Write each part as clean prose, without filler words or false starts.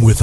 With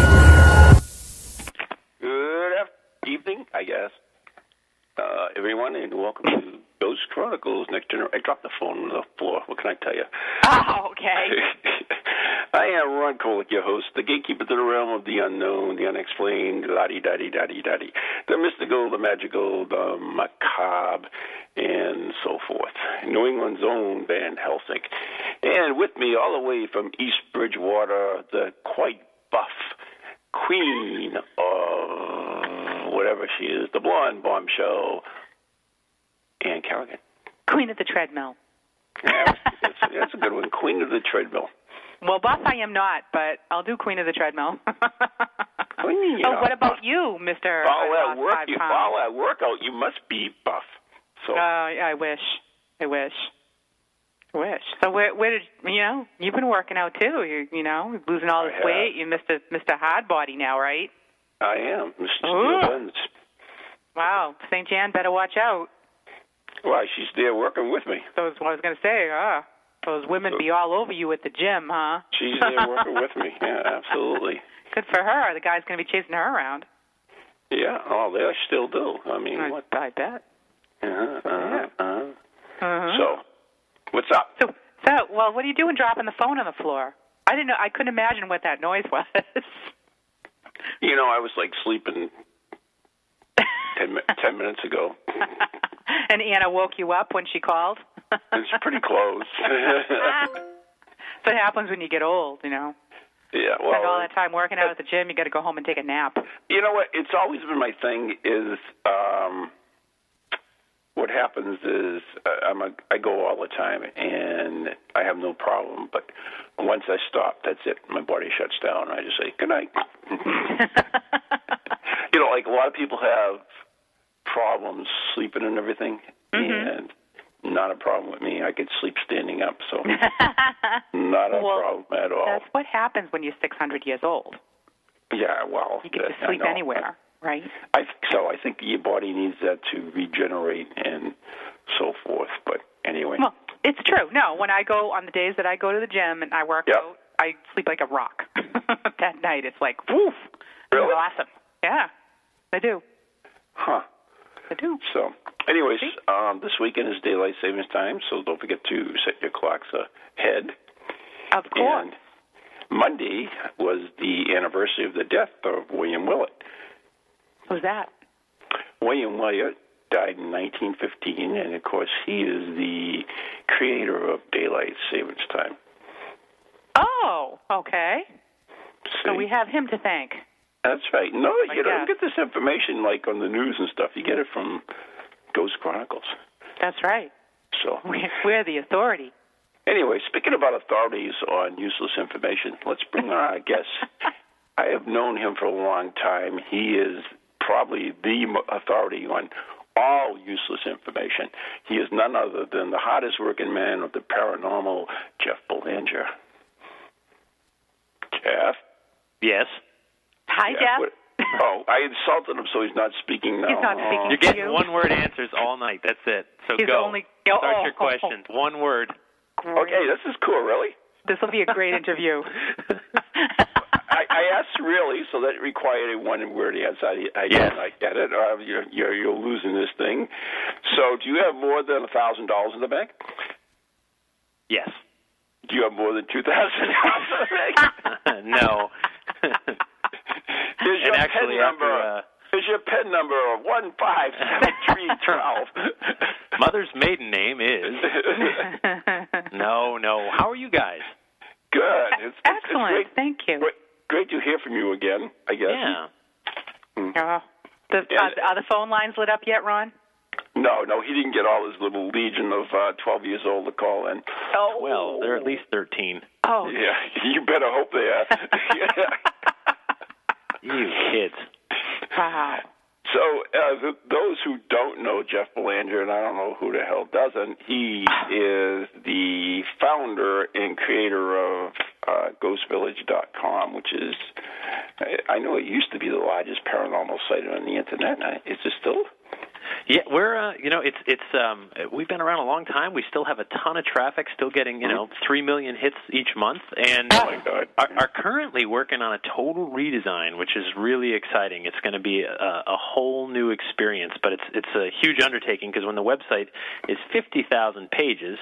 everyone, and welcome to Ghost Chronicles Next Generation. I dropped the phone on the floor. What can I tell you? Oh, okay. I am Ron Kolek, your host, the gatekeeper to the realm of the unknown, the unexplained, la-di-da-di-da-di-da-di, the mystical, the magical, the macabre, and so forth. New England's own Van Helsing. And with me all the way from East Bridgewater, the quite buff queen of whatever she is, the blonde bombshell, Ann Kerrigan. Queen of the treadmill. Yeah, that's a good one, queen of the treadmill. Well, buff I am not, but I'll do queen of the treadmill. Queen, you know. Oh, what about you, Mr. While I work out, you must be buff. So. I wish. So where did you know? You've been working out too. You're losing all this weight. You're Mr. Hard Body now, right? I am, Mr. Buns. Wow, St. Jan, better watch out. Why? She's there working with me. Those I was going to say. Those women be all over you at the gym, huh? She's there working with me. Yeah, absolutely. Good for her. The guy's going to be chasing her around. Yeah. Oh, they still do. I mean, what? I bet. So. What's up? So, what are you doing dropping the phone on the floor? I didn't know. I couldn't imagine what that noise was. You know, I was like sleeping 10 minutes ago. And Anna woke you up when she called? It's pretty close. That's what happens when you get old, you know. Yeah, well. Spend all that time working out at the gym, you got to go home and take a nap. You know what? It's always been my thing is, what happens is I go all the time, and I have no problem. But once I stop, that's it. My body shuts down, and I just say, good night. You know, like a lot of people have problems sleeping and everything, and not a problem with me. I could sleep standing up, so not a problem at all. That's what happens when you're 600 years old. Yeah, well. You get to sleep anywhere. Right. I think so. I think your body needs that to regenerate and so forth. But anyway. Well, it's true. No, when I go on the days that I go to the gym and I work out, I sleep like a rock. That night, it's like, woof. Really? It's awesome. Yeah, I do. Huh. I do. So, anyways, this weekend is Daylight Savings Time, so don't forget to set your clocks ahead. Of course. And Monday was the anniversary of the death of William Willett. Who's that? William Willett died in 1915, and, of course, he is the creator of Daylight Savings Time. Oh, okay. See? So we have him to thank. That's right. No, you don't get this information, like, on the news and stuff. You get it from Ghost Chronicles. That's right. So we're the authority. Anyway, speaking about authorities on useless information, let's bring on our guest. I have known him for a long time. He is probably the authority on all useless information. He is none other than the hardest working man of the paranormal, Jeff Belanger. Jeff? Yes? Hi, Jeff. I insulted him, so he's not speaking now. He's not speaking. You're getting one-word answers all night. That's it. So go. Start your questions. One word. Great. Okay, this is cool, really? This will be a great interview. I asked really, so that required a one-word answer. I didn't get it. You're losing this thing. So do you have more than $1,000 in the bank? Yes. Do you have more than $2,000? No. Here's your PIN number. Here's your PIN number, 157312. Mother's maiden name is. No. How are you guys? Good. Excellent. It's great. Thank you. Great to hear from you again, I guess. Yeah. Mm. Are the phone lines lit up yet, Ron? No, he didn't get all his little legion of 12 years old to call in. Oh. Well, they're at least 13. Oh. Yeah, you better hope they are. You kids. Wow. So those who don't know Jeff Belanger, and I don't know who the hell doesn't, he is the founder and creator of ghostvillage.com, which is, I know it used to be the largest paranormal site on the Internet. Is it still? Yeah, we're we've been around a long time. We still have a ton of traffic, still getting 3 million hits each month, and are currently working on a total redesign, which is really exciting. It's going to be a whole new experience, but it's a huge undertaking because when the website is 50,000 pages,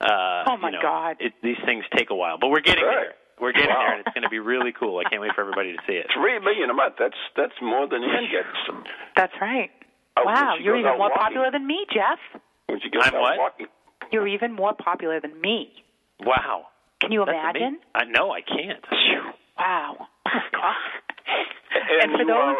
God, these things take a while, but we're getting there. We're getting there, and it's going to be really cool. I can't wait for everybody to see it. 3 million a month. That's more than Ian gets. That's right. Wow, you're even more popular than me, Jeff. I'm what? You're even more popular than me. Wow. Can you imagine? No, I can't. Wow. And for those...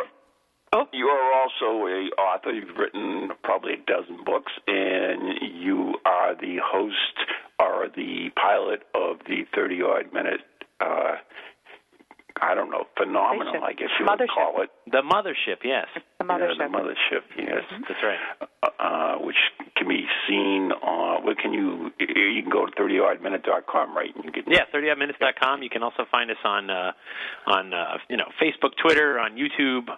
You are also an author. You've written probably a dozen books, and you are the host or the pilot of the 30-odd-minute phenomenon, I guess you would call it. The Mothership, yes. The Mothership. Yeah, the Mothership, yes. Mm-hmm. That's right. Which can be seen on, you can go to 30oddminute.com, right? And you can, 30oddminutes.com. You can also find us on Facebook, Twitter, on YouTube.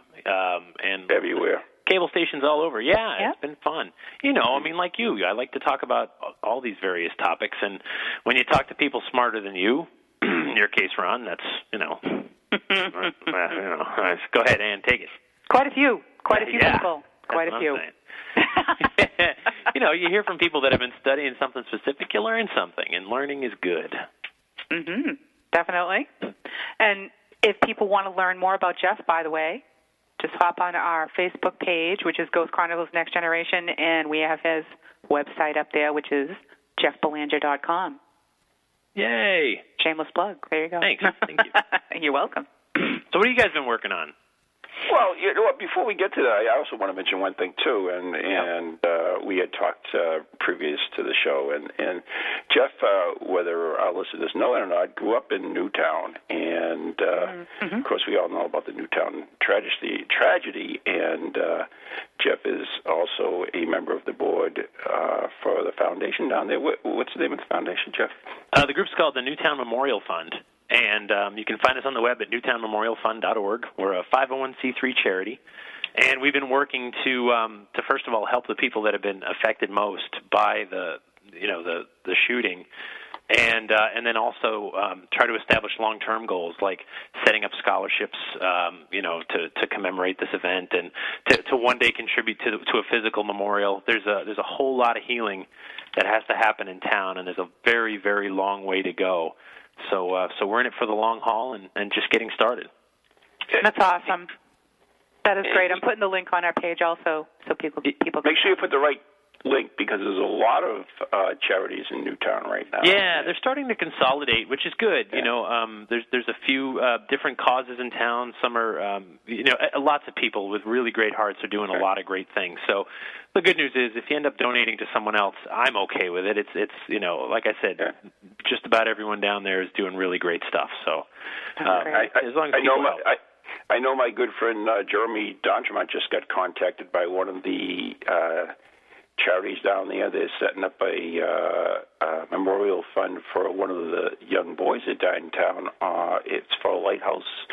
And everywhere. Cable stations all over. Yeah, yep. It's been fun. I mean, like you, I like to talk about all these various topics. And when you talk to people smarter than you, in your case, Ron, that's, Go ahead, Ann, take it. Quite a few people. Quite a few. You hear from people that have been studying something specific, you learn something, and learning is good. Mm-hmm. Definitely. And if people want to learn more about Jeff, by the way, just hop on our Facebook page, which is Ghost Chronicles Next Generation, and we have his website up there, which is jeffbelanger.com. Yay. Shameless plug. There you go. Thanks. Thank you. You're welcome. So what have you guys been working on? Well, before we get to that, I also want to mention one thing, too, and we had talked previous to the show, and Jeff, whether our listeners know it or not, grew up in Newtown, and of course we all know about the Newtown tragedy, and Jeff is also a member of the board for the foundation down there. What's the name of the foundation, Jeff? The group's called the Newtown Memorial Fund. And you can find us on the web at newtownmemorialfund.org. We're a 501c3 charity, and we've been working to first of all help the people that have been affected most by the shooting, and then also try to establish long-term goals like setting up scholarships, to commemorate this event and to one day contribute to a physical memorial. There's a whole lot of healing that has to happen in town, and there's a very, very long way to go. So we're in it for the long haul and just getting started. That's awesome. That is great. I'm putting the link on our page also so people can. Make sure you put the right link because there's a lot of charities in Newtown right now. Yeah, they're starting to consolidate, which is good. Yeah. There's a few different causes in town. Some are lots of people with really great hearts are doing a lot of great things. So the good news is if you end up donating to someone else, I'm okay with it. It's like I said, just about everyone down there is doing really great stuff. So as long as people help. I know my good friend Jeremy Dondremont just got contacted by one of the charities down there. They're setting up a memorial fund for one of the young boys that died in town. It's for a lighthouse,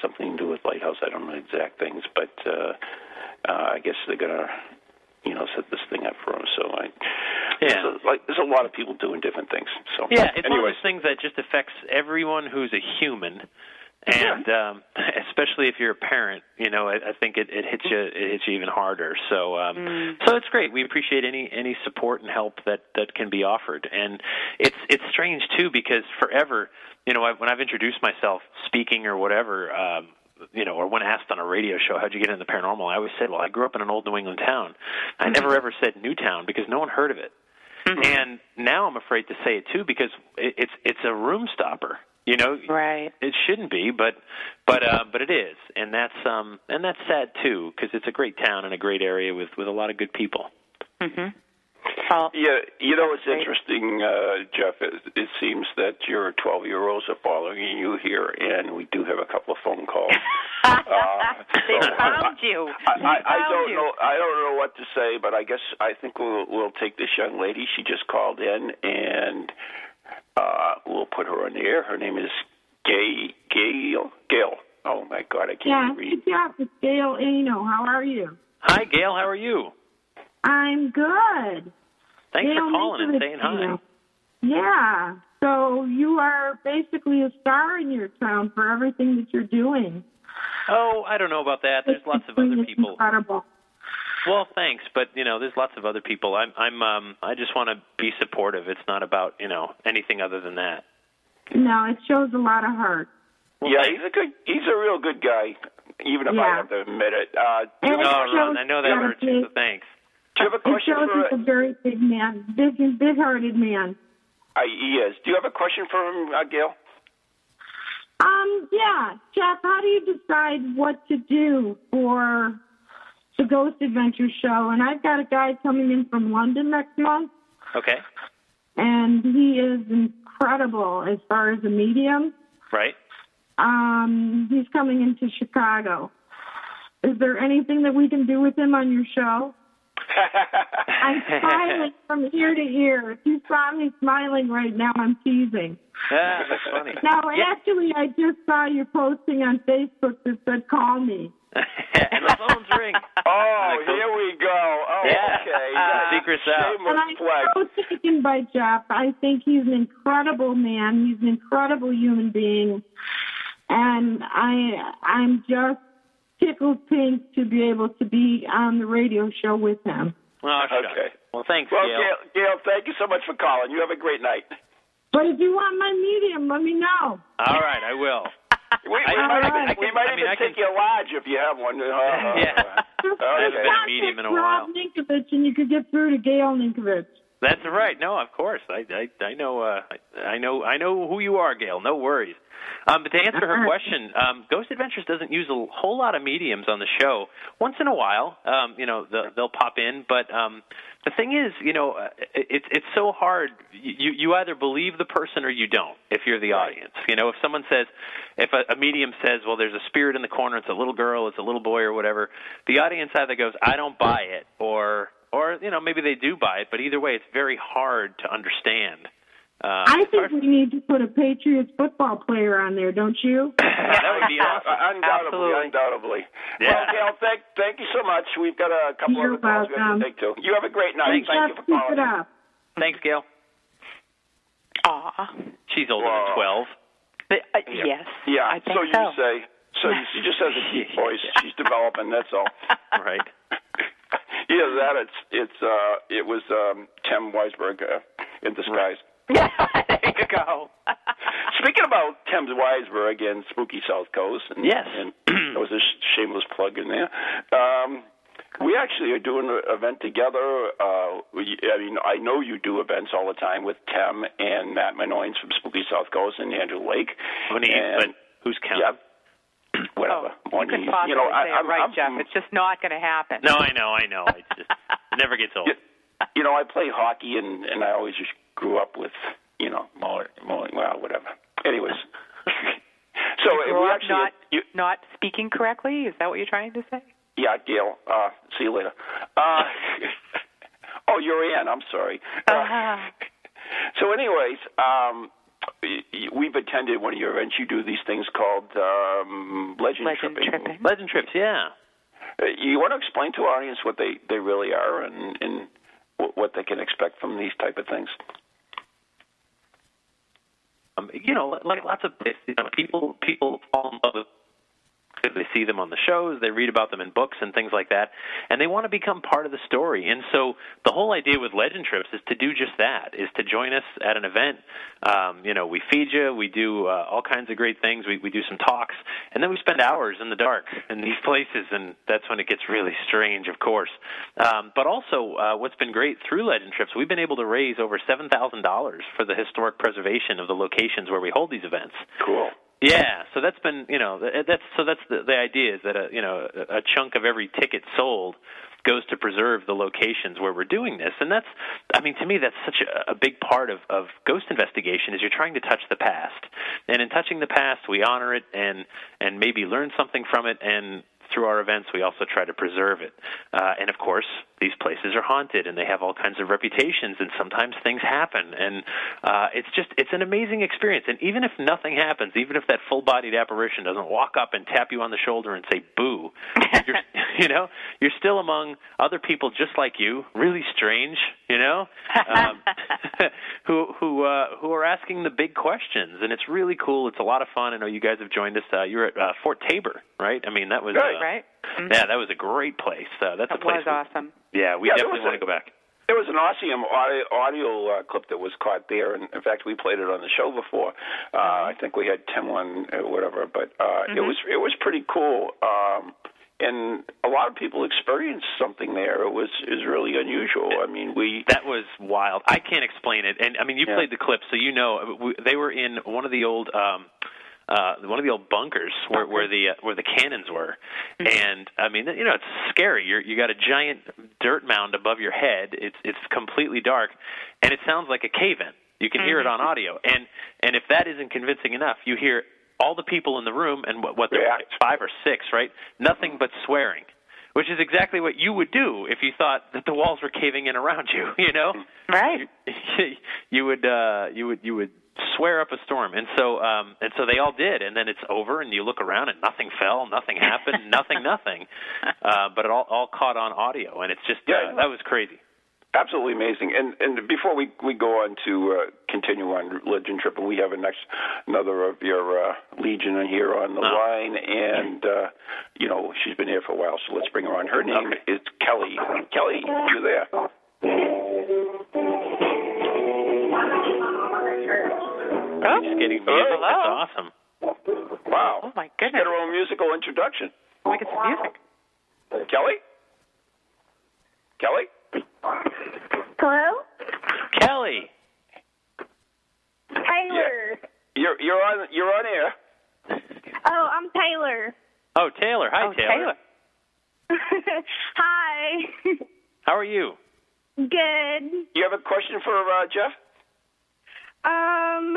something to do with lighthouse. I don't know exact things, but I guess they're going to, set this thing up for him. So there's a lot of people doing different things. So it's one of those things that just affects everyone who's a human. And especially if you're a parent, you know, I think it hits you even harder. So so it's great. We appreciate any support and help that can be offered. And it's strange too, because forever, you know, when I've introduced myself speaking or whatever, you know, or when asked on a radio show, how'd you get into the paranormal? I always said, well, I grew up in an old New England town. I never ever said Newtown because no one heard of it. Mm-hmm. And now I'm afraid to say it too, because it's a room stopper. You know, right? It shouldn't be, but it is, and that's sad too, because it's a great town and a great area with a lot of good people. Mm-hmm. Yeah, you know, it's interesting, Jeff. It seems that your 12-year-olds are following you here, and we do have a couple of phone calls. They found you. I don't know. I don't know what to say, but I guess I think we'll take this young lady. She just called in and. We'll put her on the air. Her name is Gail. Oh, my God, I can't read. Yeah, it's Gail Eno. How are you? Hi, Gail. How are you? I'm good. Thanks for calling and saying hi. Yeah. So you are basically a star in your town for everything that you're doing. Oh, I don't know about that. There's lots of other people. Incredible. Well, thanks, but you know, there's lots of other people. I just want to be supportive. It's not about, you know, anything other than that. No, it shows a lot of heart. Well, yeah, he's a real good guy, even if I have to admit it. No, Ron, I know that hurts you, so thanks. Do you have a question for him? He's a very big man, big-hearted man. He is. Do you have a question for him, Gail? Yeah, Jeff, how do you decide what to do for the Ghost Adventures show, and I've got a guy coming in from London next month. Okay. And he is incredible as far as a medium. Right. He's coming into Chicago. Is there anything that we can do with him on your show? I'm smiling from ear to ear. If you saw me smiling right now, I'm teasing. Yeah, that's funny. Actually, I just saw your posting on Facebook that said, call me. And the phones ring. Oh, here we go. Oh, yeah. Okay. Secret's out. And I'm so taken by Jeff. I think he's an incredible man. He's an incredible human being. And I'm just tickled pink to be able to be on the radio show with him. Oh, okay. Well, thanks, Gail. Gail, thank you so much for calling. You have a great night. But if you want my medium, let me know. All right, I will. We might even take you lodge if you have one. Yeah. I haven't been a medium in a while. Ron Ninkovich, and you could get through to Gail Ninkovich. That's right. No, of course. I know. I know who you are, Gail. No worries. But to answer her question, Ghost Adventures doesn't use a whole lot of mediums on the show. Once in a while, you know, they'll pop in. But the thing is, you know, it's so hard. You either believe the person or you don't. If you're the audience, you know, if someone says, if a medium says, well, there's a spirit in the corner, it's a little girl, it's a little boy, or whatever, the audience either goes, I don't buy it, or you know, maybe they do buy it, but either way, it's very hard to understand. I think we need to put a Patriots football player on there, don't you? That would be awesome. Undoubtedly. Yeah. Well, Gail, thank you so much. We've got a couple of calls we have to take, too. You have a great night. Thank you for calling. Thanks, Gail. Aw. She's older than 12. But, yes. Yeah, I think so. So she just has a deep voice. She's developing, that's all. Right. Either that, it was Tim Weisberg in disguise. Right. Yeah, there you go. Speaking about Tim Weisberg and Spooky South Coast, and that was a shameless plug in there. We actually are doing an event together. I know you do events all the time with Tim and Matt Manoins from Spooky South Coast and Andrew Lake. But who's counting? Yeah. Whatever. Oh, you could possibly say it right, Jeff. It's just not going to happen. No, I know. It never gets old. You know, I play hockey, and I always just grew up with, you know, mulling, well, whatever. Anyways. So we're actually not speaking correctly? Is that what you're trying to say? Yeah, Gail. See you later. Oh, you're Ann. I'm sorry. So anyways, we've attended one of your events. You do these things called Legend Trips. Legend Trips, yeah. You want to explain to our audience what they really are and what they can expect from these type of things? you know, like lots of places, you know, people fall in love with, because they see them on the shows, they read about them in books and things like that, and they want to become part of the story. And so the whole idea with Legend Trips is to do just that, is to join us at an event. You know, we feed you, we do all kinds of great things, we do some talks, and then we spend hours in the dark in these places, and that's when it gets really strange, of course. But also, what's been great through Legend Trips, we've been able to raise over $7,000 for the historic preservation of the locations where we hold these events. Cool. Yeah, so that's been, you know, that's the idea, is that a chunk of every ticket sold goes to preserve the locations where we're doing this. And that's, I mean, to me, that's such a big part of ghost investigation, is you're trying to touch the past. And in touching the past, we honor it and maybe learn something from it, and through our events, we also try to preserve it. And, of course, these places are haunted, and they have all kinds of reputations, and sometimes things happen. And it's an amazing experience. And even if nothing happens, even if that full-bodied apparition doesn't walk up and tap you on the shoulder and say, boo, you're still among other people just like you, really strange, who are asking the big questions. And it's really cool. It's a lot of fun. I know you guys have joined us. You're at Fort Tabor, right? I mean, that was... Right. Right? Mm-hmm. Yeah, that was a great place. That was awesome. Yeah, we definitely want to go back. There was an awesome audio clip that was caught there, and in fact, we played it on the show before. I think we had Tim on, whatever, but it was pretty cool. And a lot of people experienced something there. It was really unusual. I mean, that was wild. I can't explain it. And I mean, you played the clip, so you know they were in one of the old bunkers where the cannons were, and I mean, you know, it's scary. You got a giant dirt mound above your head. It's completely dark, and it sounds like a cave-in. You can hear it on audio, and if that isn't convincing enough, you hear all the people in the room and what they're like, 5 or 6, right? Nothing but swearing, which is exactly what you would do if you thought that the walls were caving in around you. You know, right? You would swear up a storm. And so they all did, and then it's over, and you look around and nothing fell, nothing happened, nothing. But it all caught on audio, and it's just that was crazy. Absolutely amazing. And before we go on to continue on Legend Trip, and we have another of your legion here on the line, and she's been here for a while, so let's bring her on. Her name is Kelly. Kelly, you there? Oh, she's getting music. Hello. That's awesome. Wow. Oh, my goodness. She's got her own musical introduction. I like it's music. Kelly? Kelly? Hello? Kelly. Taylor. Yeah. You're on air. Oh, I'm Taylor. Oh, Taylor. Hi, Taylor. Taylor. Hi. How are you? Good. You have a question for Jeff? I'm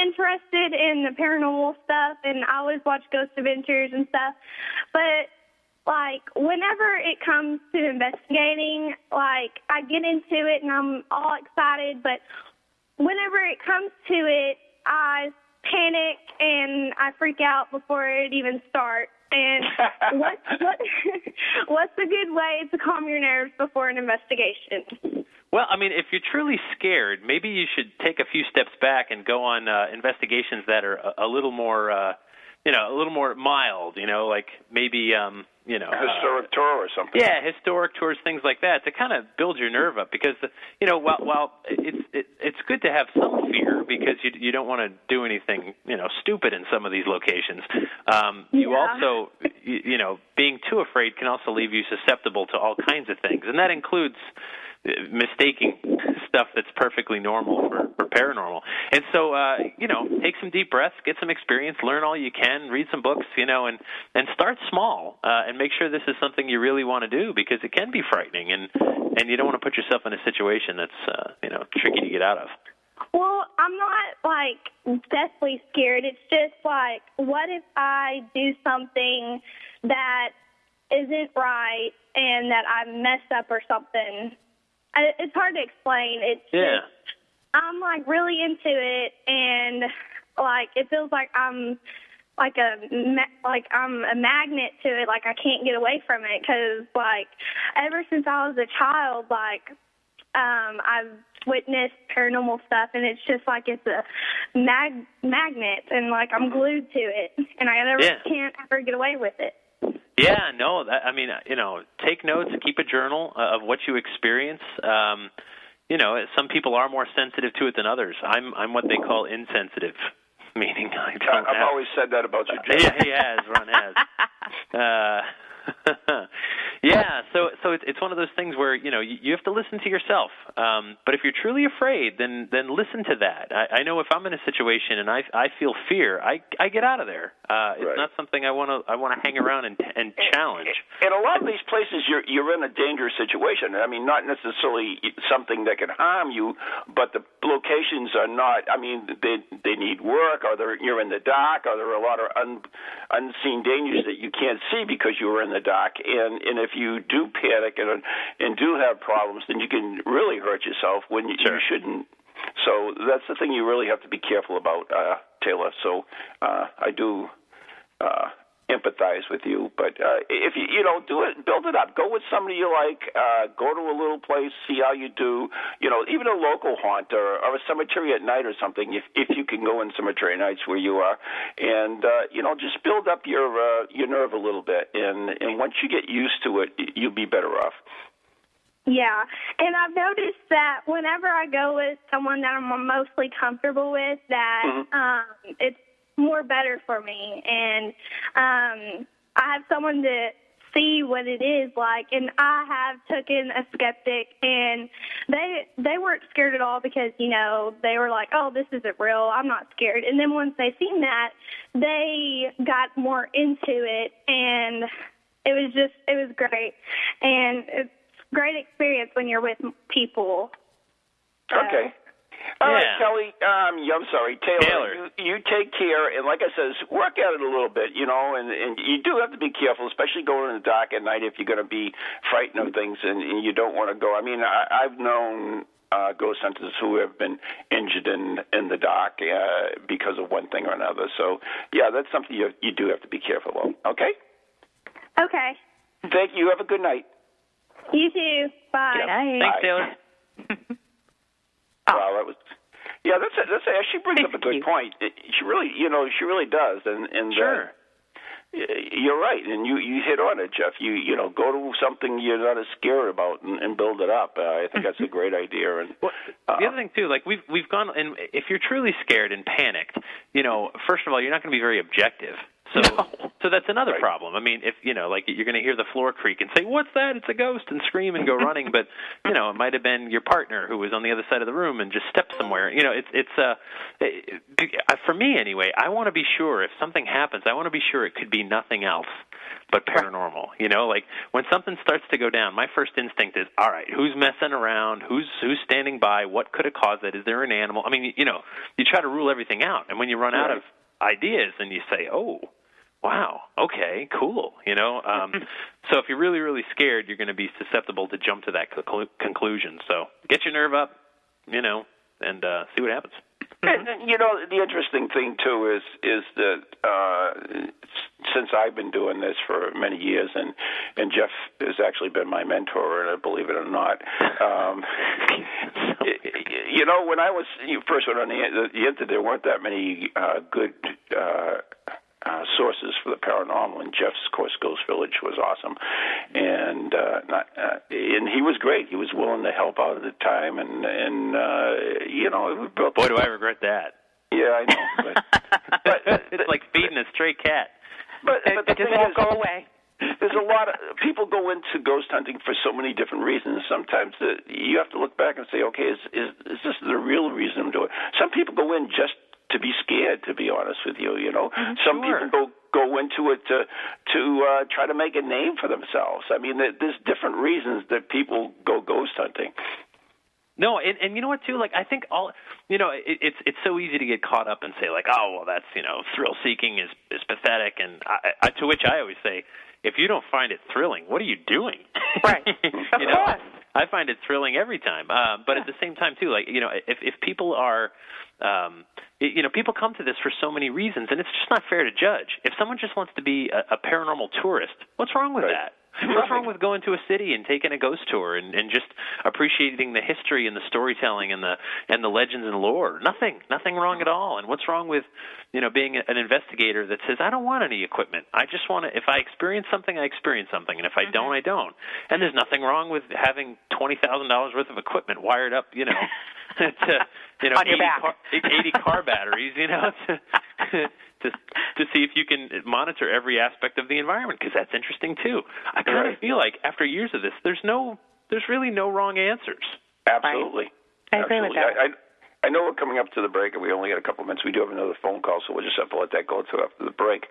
interested in the paranormal stuff, and I always watch Ghost Adventures and stuff, but, like, whenever it comes to investigating, like, I get into it and I'm all excited, but whenever it comes to it, I panic and I freak out before it even starts. And what's a good way to calm your nerves before an investigation? Well, I mean, if you're truly scared, maybe you should take a few steps back and go on investigations that are a little more, a little more mild. You know, like maybe, historic tour or something. Yeah, historic tours, things like that, to kind of build your nerve up. Because while it's good to have some fear, because you don't want to do anything stupid in some of these locations. You also being too afraid can also leave you susceptible to all kinds of things, and that includes mistaking stuff that's perfectly normal for paranormal. And so, take some deep breaths, get some experience, learn all you can, read some books, and start small, and make sure this is something you really want to do, because it can be frightening, and you don't want to put yourself in a situation that's, tricky to get out of. Well, I'm not, deathly scared. It's just, what if I do something that isn't right and that I mess up or something? It's hard to explain. It's just, I'm really into it, and it feels like I'm I'm a magnet to it. Like I can't get away from it, because ever since I was a child, I've witnessed paranormal stuff, and it's just like it's a magnet, and like I'm glued to it, and I never can't ever get away with it. Yeah, no, take notes, keep a journal of what you experience. Some people are more sensitive to it than others. I'm what they call insensitive, meaning I've always said that about you, Jeff. Yeah, he has. Ron has. Yeah, so it's one of those things where you have to listen to yourself. But if you're truly afraid, then listen to that. I know if I'm in a situation and I feel fear, I get out of there. It's not something I want to hang around and challenge. In a lot of these places, you're in a dangerous situation. I mean, not necessarily something that can harm you, but the locations are not. I mean, they need work, or you're in the dark, or there are a lot of unseen dangers that you can't see because you were in the dock, and if you do panic and do have problems, then you can really hurt yourself when you shouldn't. So that's the thing you really have to be careful about, Taylor. So I do empathize with you, but if you do it, build it up. Go with somebody you like. Go to a little place, see how you do. Even a local haunt or a cemetery at night or something. If you can go in cemetery nights where you are, and just build up your nerve a little bit, and once you get used to it, you'll be better off. Yeah, and I've noticed that whenever I go with someone that I'm mostly comfortable with, that it's more better for me, and I have someone to see what it is like, and I have taken a skeptic, and they weren't scared at all because, they were like, oh, this isn't real, I'm not scared, and then once they seen that, they got more into it, and it was great, and it's a great experience when you're with people. Okay. All right, Kelly. I'm sorry, Taylor. You take care, and like I said, work at it a little bit, and you do have to be careful, especially going in the dark at night if you're going to be frightened of things and you don't want to go. I mean, I've known ghost hunters who have been injured in the dark because of one thing or another. So, yeah, that's something you do have to be careful of. Okay? Okay. Thank you. Have a good night. You too. Bye. Yeah. Bye. Thanks, Taylor. Wow, she brings up a good point. She really, she really does, and sure. You're right, and you hit on it, Jeff. You go to something you're not as scared about and build it up. I think that's a great idea. And the other thing too, like we've gone, and if you're truly scared and panicked, first of all, you're not going to be very objective. So that's another problem. I mean, if you're going to hear the floor creak and say, "What's that? It's a ghost," and scream and go running, but it might have been your partner who was on the other side of the room and just stepped somewhere. For me anyway, I want to be sure if something happens, I want to be sure it could be nothing else but paranormal. When something starts to go down, my first instinct is, all right, who's messing around? Who's standing by? What could have caused it? Is there an animal? I mean, you try to rule everything out, and when you run out of ideas, and you say, oh, wow, okay, cool, so if you're really, really scared, you're going to be susceptible to jump to that conclusion. So get your nerve up, and see what happens. And, the interesting thing, too, is that since I've been doing this for many years, and Jeff has actually been my mentor, and believe it or not, when I was first on the internet, there weren't that many good sources for the paranormal, and Jeff's course, Ghost Village, was awesome, and he was great. He was willing to help out at the time, and boy, do I regret that. Yeah, I know. But it's like feeding a stray cat. But it just won't go away. There's a lot of people go into ghost hunting for so many different reasons. Sometimes you have to look back and say, okay, is this the real reason I'm doing it? Some people go in just to be scared, to be honest with you, Some people go into it to try to make a name for themselves. I mean, there's different reasons that people go ghost hunting. No, and you know what, too? Like, I think it's so easy to get caught up and say, like, oh, well, that's, thrill-seeking is pathetic. And to which I always say, if you don't find it thrilling, what are you doing? Right. Of course. I find it thrilling every time. But at the same time, too, like, if people are people come to this for so many reasons, and it's just not fair to judge. If someone just wants to be a paranormal tourist, what's wrong with that? What's wrong with going to a city and taking a ghost tour and just appreciating the history and the storytelling and the legends and lore? Nothing wrong at all. And what's wrong with, being an investigator that says, I don't want any equipment. I just want to, if I experience something, I experience something. And if I don't, I don't. And there's nothing wrong with having $20,000 worth of equipment wired up, to on your back. 80 car batteries, to see if you can monitor every aspect of the environment, because that's interesting too. I kind of feel like after years of this, there's really no wrong answers. Absolutely. Right. I agree with that. I know we're coming up to the break, and we only got a couple minutes. We do have another phone call, so we'll just have to let that go until after the break.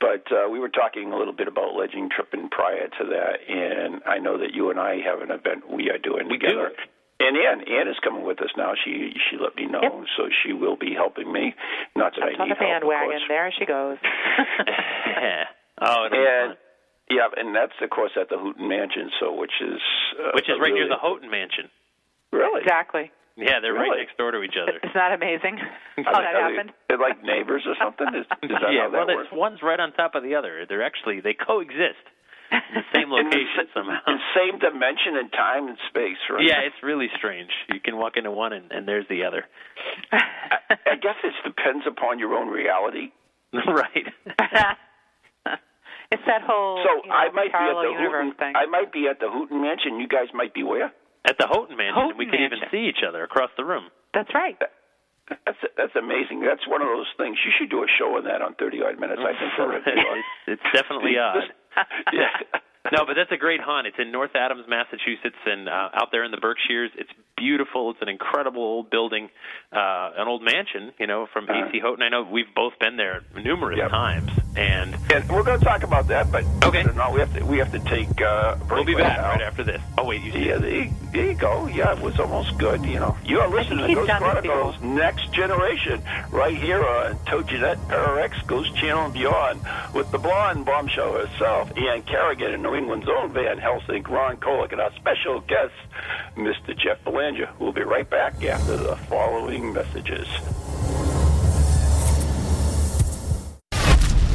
But we were talking a little bit about Legend Tripping prior to that, and I know that you and I have an event we are doing together. We do. And Ann is coming with us now. She let me know, so she will be helping me. Not that I need help, of course. On the bandwagon. There she goes. And that's, of course, at the Houghton Mansion, which is right near the Houghton Mansion. Really? Exactly. Yeah, they're right next door to each other. Isn't that amazing how that happened? They're like neighbors or something? Well, one's right on top of the other. They coexist. In the same location somehow. In the same dimension and time and space, right? Yeah, it's really strange. You can walk into one and there's the other. I guess it depends upon your own reality. Right. It's that whole thing. I might be at the Houghton Mansion. You guys might be where? At the Houghton Mansion. We can even see each other across the room. That's right. That's amazing. That's one of those things. You should do a show on that on 30 Odd Minutes. I think that would be fun. It's definitely odd. Yeah. No, but that's a great haunt. It's in North Adams, Massachusetts, and out there in the Berkshires. It's beautiful. It's an incredible old building, an old mansion, from A.C. Houghton. I know we've both been there numerous times. And we're going to talk about that, but we have to take a break. We'll be back right after this. Oh, wait, you see? Yeah, there you go. Yeah, it was almost good, You are listening to Ghost Chronicles Next Generation right here on TojiNet, ParaX, Ghost Channel, and beyond with the blonde bombshell herself, Ann Kerrigan, and New England's own Van Helsing, Ron Kolek, and our special guest, Mr. Jeff Belanger. We'll be right back after the following messages.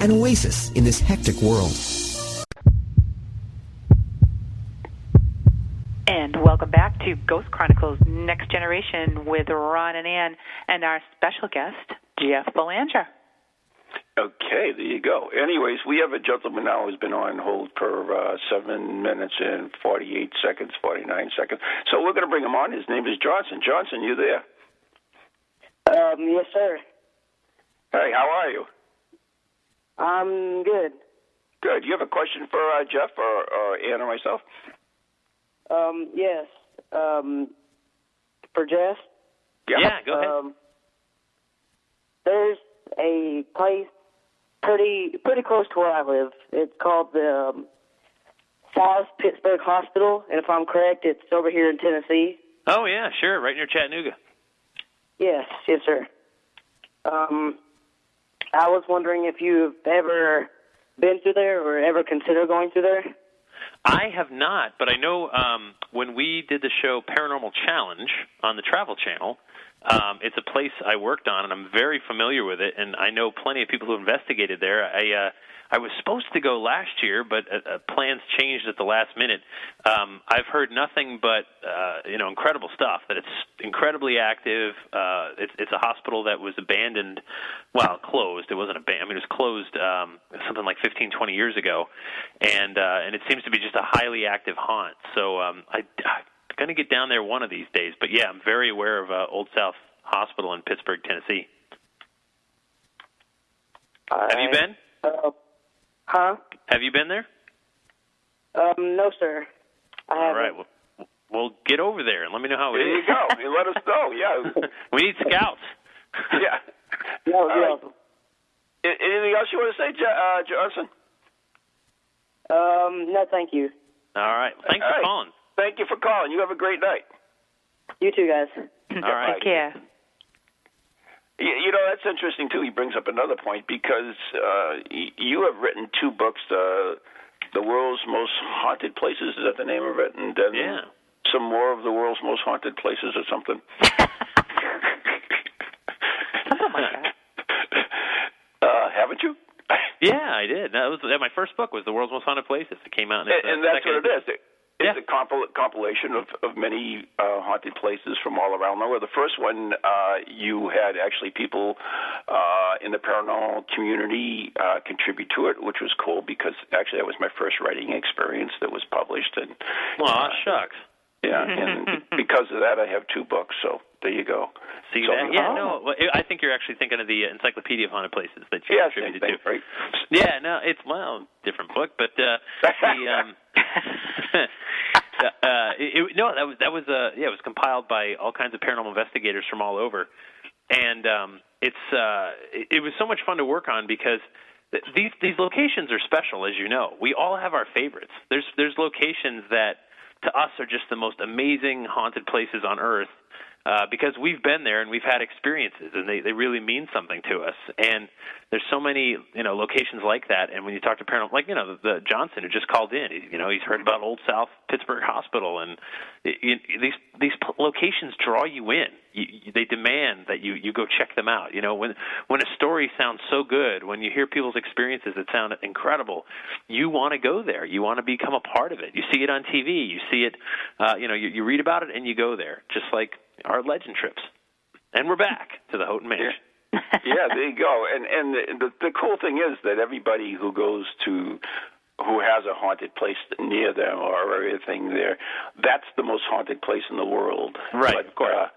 An oasis in this hectic world. And welcome back to Ghost Chronicles Next Generation with Ron and Ann and our special guest, Jeff Belanger. Okay, there you go. Anyways, we have a gentleman now who's been on hold for 49 seconds. So we're going to bring him on. His name is Johnson. Johnson, you there? Yes, sir. Hey, how are you? I'm good. Good. You have a question for Jeff or Ann or myself? Yes. For Jeff? Yeah, go ahead. There's a place pretty close to where I live. It's called the South Pittsburgh Hospital, and if I'm correct, it's over here in Tennessee. Oh, yeah, sure, right near Chattanooga. Yes, sir. I was wondering if you've ever been through there or ever consider going through there. I have not, but I know when we did the show Paranormal Challenge on the Travel Channel, it's a place I worked on, and I'm very familiar with it, and I know plenty of people who investigated there. I was supposed to go last year, but plans changed at the last minute. I've heard nothing but incredible stuff. That it's incredibly active. It's a hospital that was abandoned, closed. It wasn't abandoned. I mean, it was closed something like 15, 20 years ago, and it seems to be just a highly active haunt. So going to get down there one of these days. But, yeah, I'm very aware of Old South Hospital in Pittsburgh, Tennessee. Have you been? Huh? Have you been there? No, sir. I haven't. All right. Well, get over there and let me know how it is. There you go. Let us know. Yeah. We need scouts. Yeah. No, yeah. Anything else you want to say, Johnson? No, thank you. All right. Thanks for calling. Thank you for calling. You have a great night. You too, guys. All right. Take care. You know, that's interesting, too. He brings up another point because you have written two books, The World's Most Haunted Places. Is that the name of it? And then some more of The World's Most Haunted Places or something. Something like that. Haven't you? Yeah, I did. That my first book was The World's Most Haunted Places. It came out in and that's what it is. It's a compilation of many haunted places from all around the world. The first one, you had actually people in the paranormal community contribute to it, which was cool because actually that was my first writing experience that was published. And aw, shucks. Yeah, and because of that, I have two books, so there you go. See that? Yeah, no, I think you're actually thinking of the Encyclopedia of Haunted Places that you contributed to. Right? Yeah, no, it's well, different book, but it was compiled by all kinds of paranormal investigators from all over, and it was so much fun to work on because these locations are special, as you know. We all have our favorites. There's locations that to us are just the most amazing haunted places on earth because we've been there and we've had experiences and they really mean something to us. And there's so many, locations like that. And when you talk to paranormal, like, the Johnson who just called in, he's heard about Old South Pittsburgh Hospital and these locations draw you in. They demand that you go check them out. When a story sounds so good, when you hear people's experiences that sound incredible, you want to go there. You want to become a part of it. You see it on TV. You see it. You read about it and you go there. Just like our Legend Trips. And we're back to the Houghton Mansion. Yeah, there you go. And the cool thing is that everybody who goes to who has a haunted place near them or everything there, that's the most haunted place in the world. Right. But, of course.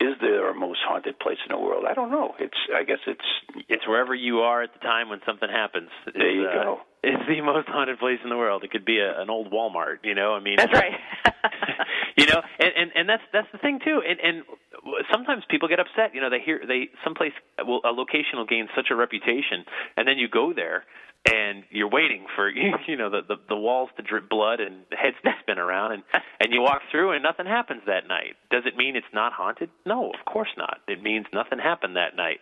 Is there a most haunted place in the world? I don't know. I guess it's wherever you are at the time when something happens. There you go. It's the most haunted place in the world. It could be an old Walmart, That's right. And that's the thing too. And sometimes people get upset. They hear a location will gain such a reputation, and then you go there. And you're waiting for the walls to drip blood and heads to spin around, and you walk through and nothing happens that night. Does it mean it's not haunted? No, of course not. It means nothing happened that night.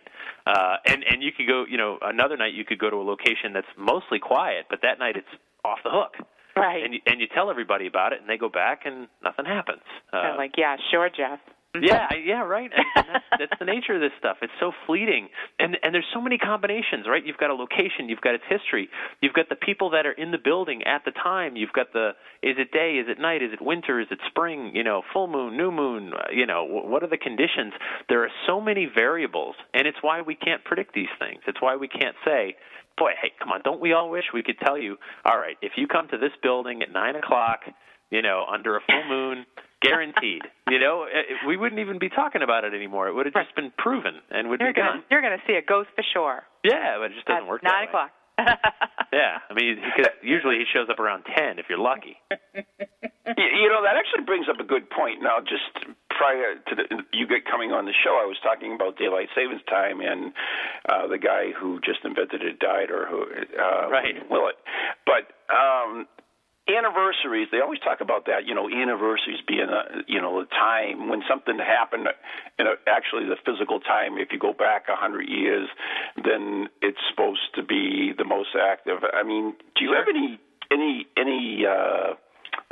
And you could go, another night you could go to a location that's mostly quiet, but that night it's off the hook. Right. And you tell everybody about it, and they go back and nothing happens. They're like, yeah, sure, Jeff. Yeah, right. And that's the nature of this stuff. It's so fleeting. And there's so many combinations, right? You've got a location. You've got its history. You've got the people that are in the building at the time. You've got the, is it day? Is it night? Is it winter? Is it spring? Full moon, new moon, what are the conditions? There are so many variables, and it's why we can't predict these things. It's why we can't say, boy, hey, come on, don't we all wish we could tell you, all right, if you come to this building at 9 o'clock, under a full moon, guaranteed. We wouldn't even be talking about it anymore. It would have just been proven and would be gone. You're going to see a ghost for sure. Yeah, but it just doesn't work that way. 9 o'clock. Yeah, I mean, because usually he shows up around 10 if you're lucky. That actually brings up a good point. Now, just prior to you coming on the show, I was talking about Daylight Savings Time and the guy who just invented it died, or who William Willett. But anniversaries, they always talk about that, anniversaries being, the time when something happened, actually the physical time, if you go back 100 years, then it's supposed to be the most active. I mean, do you have any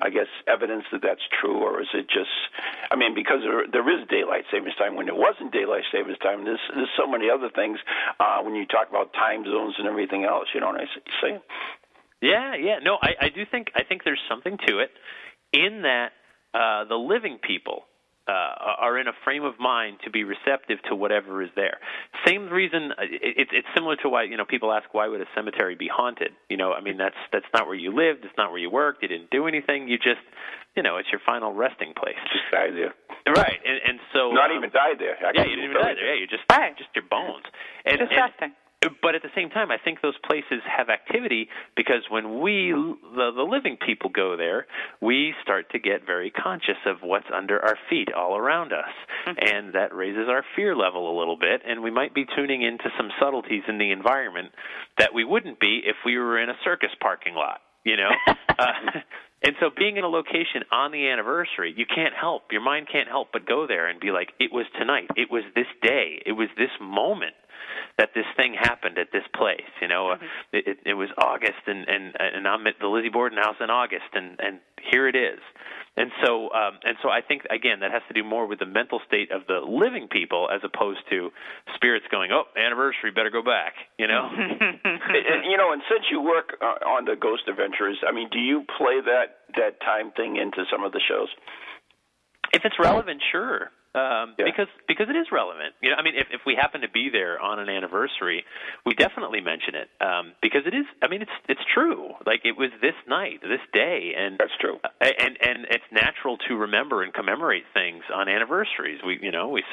I guess, evidence that that's true, or is it just, I mean, because there is Daylight Savings Time when there wasn't Daylight Savings Time, there's so many other things when you talk about time zones and everything else, what I say? Yeah. No, I do think there's something to it in that the living people are in a frame of mind to be receptive to whatever is there. Same reason, it's similar to why, you know, people ask, why would a cemetery be haunted? You know, I mean, that's not where you lived, it's not where you worked, you didn't do anything, you just, you know, it's your final resting place. Just died there. Right, and so... Not even died there. Yeah, you didn't even die there, yeah, just your bones. And, disgusting. But at the same time, I think those places have activity because when we, the living people, go there, we start to get very conscious of what's under our feet all around us. Mm-hmm. And that raises our fear level a little bit, and we might be tuning into some subtleties in the environment that we wouldn't be if we were in a circus parking lot, you know? And so being in a location on the anniversary, you can't help. Your mind can't help but go there and be like, it was tonight, it was this day, it was this moment that this thing happened at this place. You know, mm-hmm. it was August, and I'm at the Lizzie Borden house in August, and here it is. And so I think, again, that has to do more with the mental state of the living people as opposed to spirits going, oh, anniversary, better go back, you know? You know, and since you work on the Ghost Adventures, I mean, do you play that time thing into some of the shows? If it's relevant, sure. Yeah. Because it is relevant. You know, I mean, if we happen to be there on an anniversary, we definitely mention it because it is. I mean, it's true. Like, it was this night, this day, and that's true. And it's natural to remember and commemorate things on anniversaries. We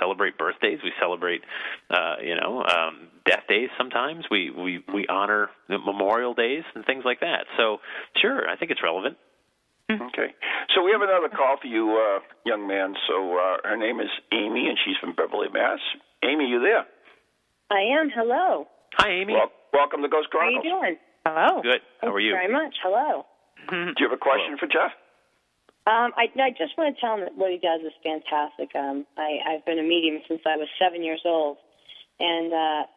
celebrate birthdays, we celebrate death days. Sometimes we honor the memorial days and things like that. So sure, I think it's relevant. Okay. So we have another call for you, young man. So her name is Amy, and she's from Beverly, Mass. Amy, you there? I am. Hello. Hi, Amy. Welcome to Ghost Chronicles. How are you doing? Hello. Good. How are you? Thank you very much. Hello. Do you have a question for Jeff? I just want to tell him that what he does is fantastic. I've been a medium since I was 7 years old, and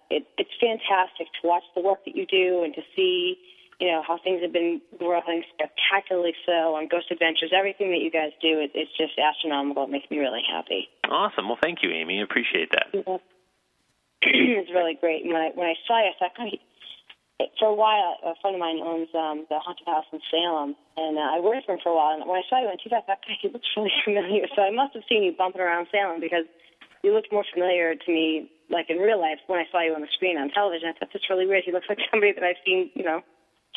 it's fantastic to watch the work that you do and to see, you know, how things have been growing spectacularly so on Ghost Adventures. Everything that you guys do, it's just astronomical. It makes me really happy. Awesome. Well, thank you, Amy. I appreciate that. Yeah. It's really great. And when I saw you, I thought, for a while, a friend of mine owns the haunted house in Salem, and I worked for him for a while. And when I saw you on TV, I thought, God, he looks really familiar. So I must have seen you bumping around Salem because you looked more familiar to me, like in real life, when I saw you on the screen on television. I thought, that's really weird. He looks like somebody that I've seen, you know,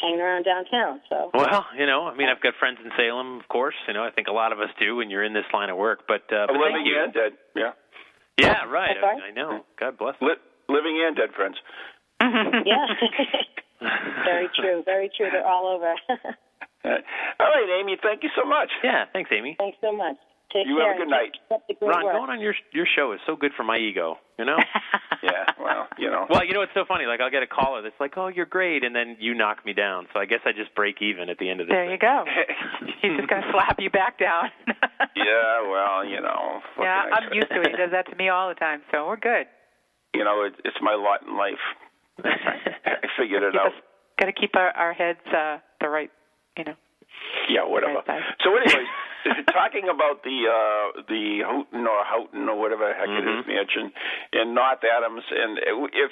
hanging around downtown. So, well, you know, I mean, I've got friends in Salem, of course. You know, I think a lot of us do when you're in this line of work. But living and dead, yeah. Yeah, right. I know. God bless them. Living and dead friends. Yeah. Very true. Very true. They're all over. All right, Amy. Thank you so much. Yeah. Thanks, Amy. Thanks so much. You have a good night. Ron, going on your show is so good for my ego, you know? Yeah, well, you know. Well, you know, it's so funny. Like, I'll get a caller that's like, oh, you're great, and then you knock me down. So I guess I just break even at the end of this. There you go. He's just going to slap you back down. Yeah, well, you know. Yeah, I'm used to it. He does that to me all the time, so we're good. You know, it's my lot in life. I figured it out. Got to keep our heads the right, you know. Yeah, whatever. Right, so anyways, talking about the Houghton or whatever the heck mm-hmm. it is mansion in North Adams, and if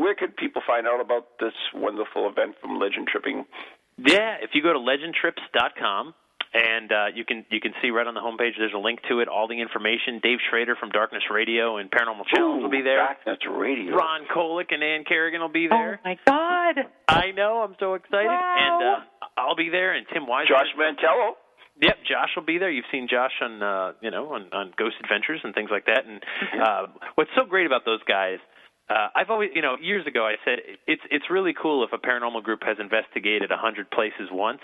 where could people find out about this wonderful event from Legend Tripping? Yeah, if you go to legendtrips.com. And you can see right on the homepage there's a link to it, all the information. Dave Schrader from Darkness Radio and Paranormal Challenge will be there. Darkness Radio. Ron Kolek and Ann Kerrigan will be there. Oh, my God. I know. I'm so excited. Wow. And I'll be there. And Tim Weisberg. Josh Mantello. Yep, Josh will be there. You've seen Josh on, on Ghost Adventures and things like that. And what's so great about those guys, I've always, you know, years ago I said it's really cool if a paranormal group has investigated 100 places once,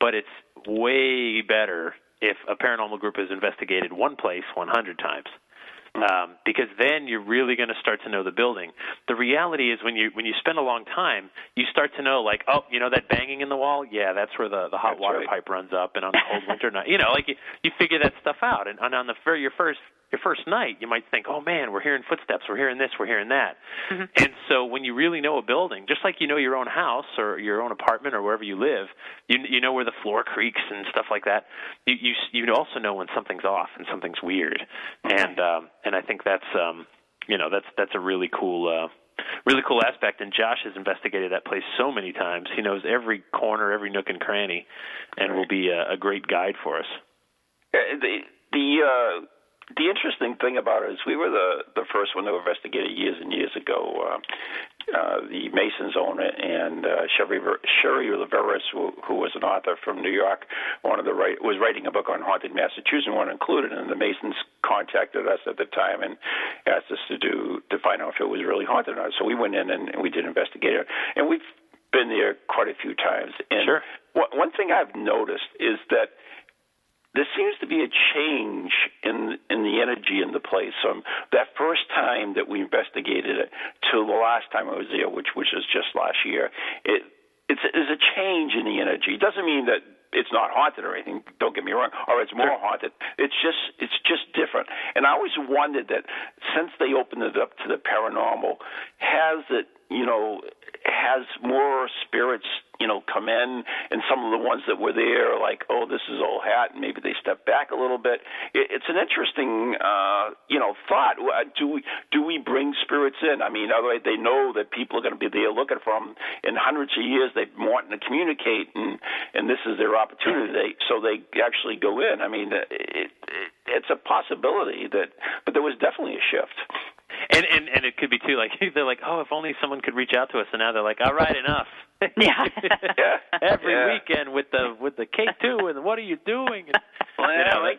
but it's way better if a paranormal group has investigated one place 100 times, because then you're really going to start to know the building. The reality is when you spend a long time, you start to know, like, oh, you know that banging in the wall? Yeah, that's where the hot water pipe runs up, and on a cold winter night, you know, like you figure that stuff out. And on the your first night, you might think, oh, man, we're hearing footsteps, we're hearing this, we're hearing that. Mm-hmm. And so when you really know a building, just like you know your own house or your own apartment or wherever you live, you know where the floor creaks and stuff like that. You also know when something's off and something's weird. And I think that's that's a really cool really cool aspect, and Josh has investigated that place so many times. He knows every corner, every nook and cranny, and will be a great guide for us. The interesting thing about it is we were the first one to investigate it years and years ago. The Masons own it, and Sherry Leveris, who was an author from New York, was writing a book on haunted Massachusetts, one included, and the Masons contacted us at the time and asked us to find out if it was really haunted or not. So we went in and we did investigate it, and we've been there quite a few times. And sure. One thing I've noticed is that there seems to be a change in the energy in the place from that first time that we investigated it to the last time I was there, which was just last year. It's a change in the energy. It doesn't mean that it's not haunted or anything. Don't get me wrong, or it's more haunted. It's just different. And I always wondered that since they opened it up to the paranormal, has more spirits, come in, and some of the ones that were there are like, oh, this is old hat, and maybe they step back a little bit. It's an interesting, thought. Do we bring spirits in? I mean, otherwise they know that people are going to be there looking for them. In hundreds of years, they've been wanting to communicate, and this is their opportunity. So they actually go in. I mean, it's a possibility but there was definitely a shift. And it could be too, like, they're like, oh, if only someone could reach out to us, and now they're like, all right, enough. Yeah. Every weekend with the cake too, and what are you doing? And, light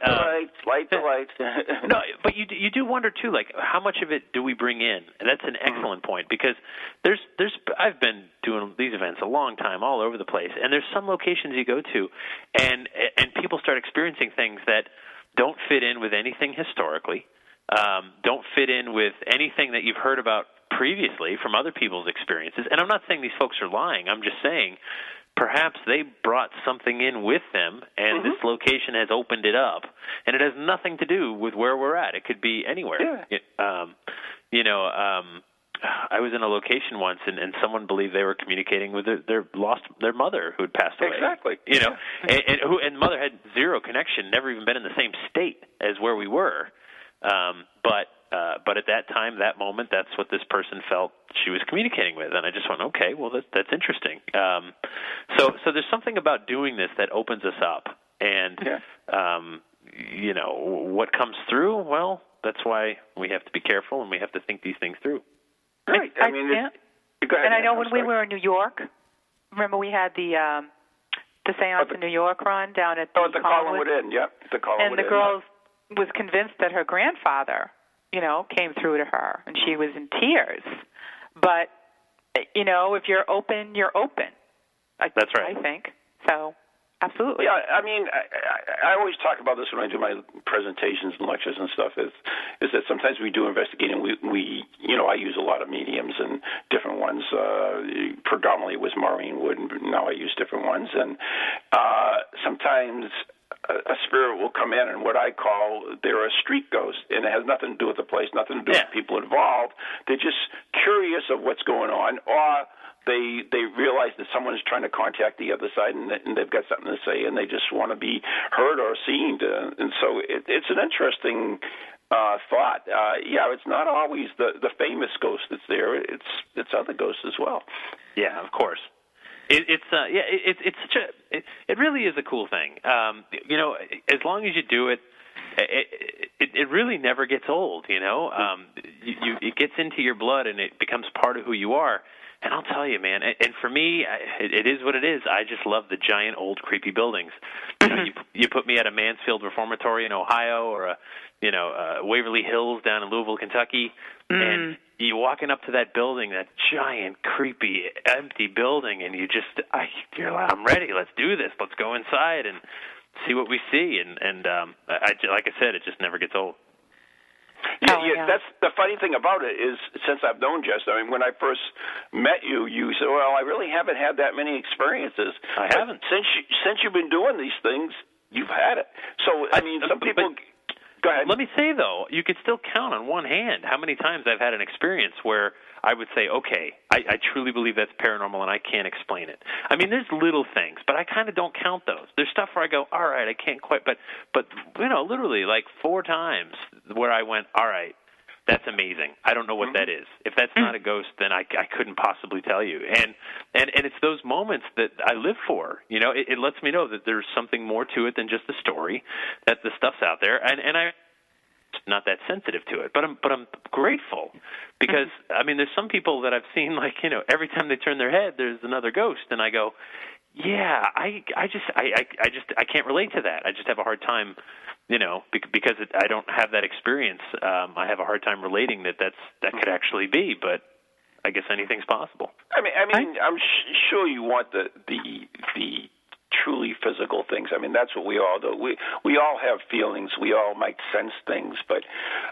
the lights. No, but you do wonder too, like, how much of it do we bring in? And that's an excellent point, because there's I've been doing these events a long time, all over the place, and there's some locations you go to, and people start experiencing things that don't fit in with anything historically. Don't fit in with anything that you've heard about previously from other people's experiences. And I'm not saying these folks are lying. I'm just saying perhaps they brought something in with them, and this location has opened it up. And it has nothing to do with where we're at. It could be anywhere. Yeah. I was in a location once, and someone believed they were communicating with their mother, who had passed away. Exactly. And mother had zero connection, never even been in the same state as where we were. But at that time, that moment, that's what this person felt she was communicating with, and I just went, okay, well, that's interesting. So there's something about doing this that opens us up, and what comes through. Well, that's why we have to be careful, and we have to think these things through. Right. I mean, go ahead, and I know when we were in New York, remember we had the seance in New York, Ron, down at the Collinwood Inn. Yep, the Collinwood Inn. And the girls was convinced that her grandfather, came through to her, and she was in tears. But, if you're open, you're open. That's right. I think. So, absolutely. Yeah, I mean, I always talk about this when I do my presentations and lectures and stuff, is that sometimes we do investigate, and we I use a lot of mediums and different ones. Predominantly it was Maureen Wood, and now I use different ones. And sometimes a spirit will come in, and what I call, they're a street ghost, and it has nothing to do with the place, nothing to do with people involved. They're just curious of what's going on, or they realize that someone's trying to contact the other side, and they've got something to say, and they just want to be heard or seen. And so it's an interesting thought. It's not always the famous ghost that's there. It's other ghosts as well. Yeah, of course. It really is a cool thing. As long as you do it, it really never gets old. It gets into your blood, and it becomes part of who you are. And I'll tell you, man. And for me, it is what it is. I just love the giant, old, creepy buildings. You put me at a Mansfield Reformatory in Ohio, or a Waverly Hills down in Louisville, Kentucky, and you're walking up to that building, that giant, creepy, empty building, and I'm ready. Let's do this. Let's go inside and see what we see. And like I said, it just never gets old. Yeah, that's the funny thing about it is, since I've known Jess, I mean, when I first met you, you said, well, I really haven't had that many experiences. I haven't. Since you've been doing these things, you've had it. So, I mean, some people... Go ahead. Let me say, though, you could still count on one hand how many times I've had an experience where I would say, okay, I truly believe that's paranormal and I can't explain it. I mean, there's little things, but I kind of don't count those. There's stuff where I go, all right, I can't quite, but literally like 4 times where I went, all right, that's amazing. I don't know what that is. If that's not a ghost, then I couldn't possibly tell you. And And it's those moments that I live for. You know, it lets me know that there's something more to it than just the story, that the stuff's out there. And I'm not that sensitive to it, but I'm grateful because, I mean, there's some people that I've seen, like, you know, every time they turn their head, there's another ghost. And I go, yeah, I just can't relate to that. I just have a hard time, you know, because I don't have that experience. I have a hard time relating that could actually be, but I guess anything's possible. I mean, I'm sure you want the truly physical things. I mean, that's what we all do. We all have feelings. We all might sense things, but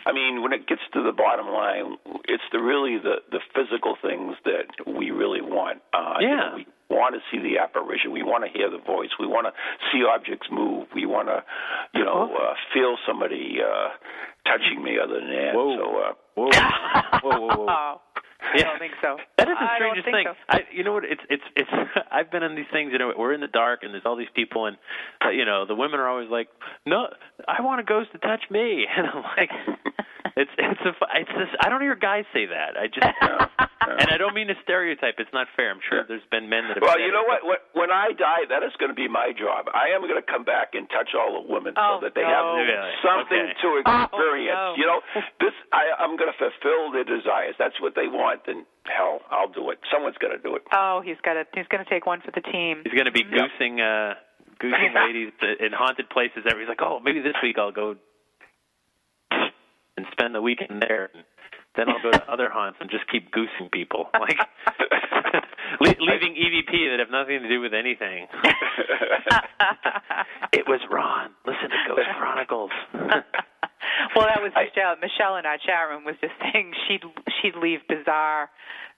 I mean, when it gets to the bottom line, it's really the physical things that we really want. You know, we want to see the apparition. We want to hear the voice. We want to see objects move. We want to, you know, feel somebody touching me other than that. Whoa. So, whoa. Yeah. I don't think so. That is the strangest thing. So. You know what? It's. I've been in these things. You know, we're in the dark, and there's all these people, and you know, the women are always like, "No, I want a ghost to touch me," and I'm like, "It's I don't hear guys say that. I just, and I don't mean to stereotype. It's not fair. I'm sure there's been men that have. Well, you know what? When I die, that is going to be my job. I am going to come back and touch all the women so that they have something to experience. Oh, no. You know, I'm going to fulfill their desires. That's what they want. Then hell, I'll do it. Someone's got to do it. Oh, he's going to take one for the team. He's going to be goosing ladies in haunted places. Everybody's like, oh, maybe this week I'll go and spend the weekend there. And then I'll go to other haunts and just keep goosing people, like leaving EVP that have nothing to do with anything. It was Ron. Listen to Ghost Chronicles. Well, that was Michelle. Michelle in our chat room was just saying she'd leave bizarre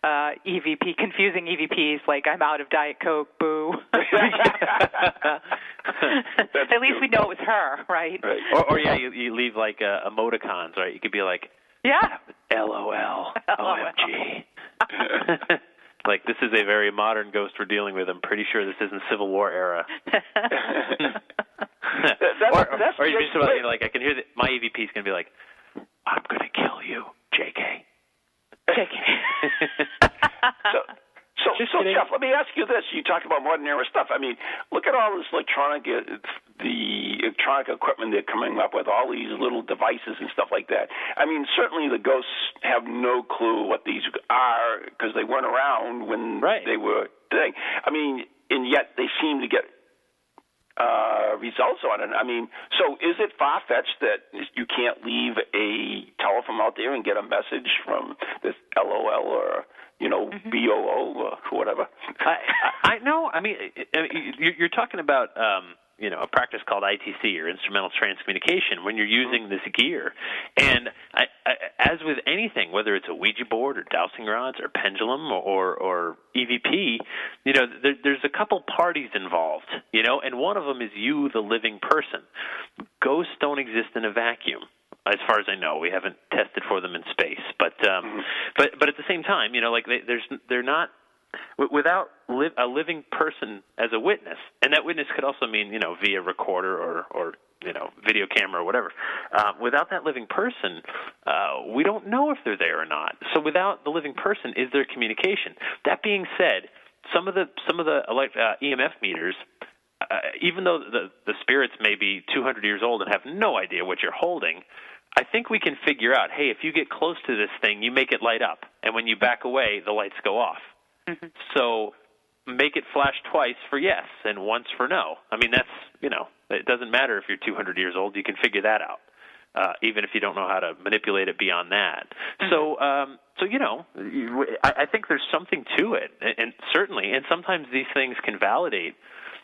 EVP, confusing EVPs like I'm out of Diet Coke, boo. At least we know it was her, right? Or yeah, you leave like emoticons, right? You could be like, yeah, LOL, OMG. Like, this is a very modern ghost we're dealing with. I'm pretty sure this isn't Civil War era. or you're just about, you know, like, I can hear that my EVP is going to be like, I'm going to kill you, JK. JK. So Jeff, let me ask you this. You talk about modern era stuff. I mean, look at all this electronic equipment they're coming up with, all these little devices and stuff like that. I mean, certainly the ghosts have no clue what these are because they weren't around when they were thing. I mean, and yet they seem to get results on it. I mean, so is it far-fetched that you can't leave a telephone out there and get a message from this LOL or, you know, BOO or whatever? I know. I mean, you're talking about, you know, a practice called ITC or instrumental transcommunication when you're using this gear. And I, as with anything, whether it's a Ouija board or dowsing rods or pendulum or EVP, you know, there's a couple parties involved, you know, and one of them is you, the living person. Ghosts don't exist in a vacuum. As far as I know, we haven't tested for them in space, but at the same time, you know, like they're not without a living person as a witness, and that witness could also mean, you know, via recorder or you know, video camera or whatever. Without that living person, we don't know if they're there or not. So without the living person, is there communication? That being said, some of the EMF meters. Even though the spirits may be 200 years old and have no idea what you're holding, I think we can figure out, hey, if you get close to this thing, you make it light up. And when you back away, the lights go off. Mm-hmm. So make it flash twice for yes and once for no. I mean, that's, you know, it doesn't matter if you're 200 years old. You can figure that out, even if you don't know how to manipulate it beyond that. Mm-hmm. So you know, I think there's something to it, and certainly. And sometimes these things can validate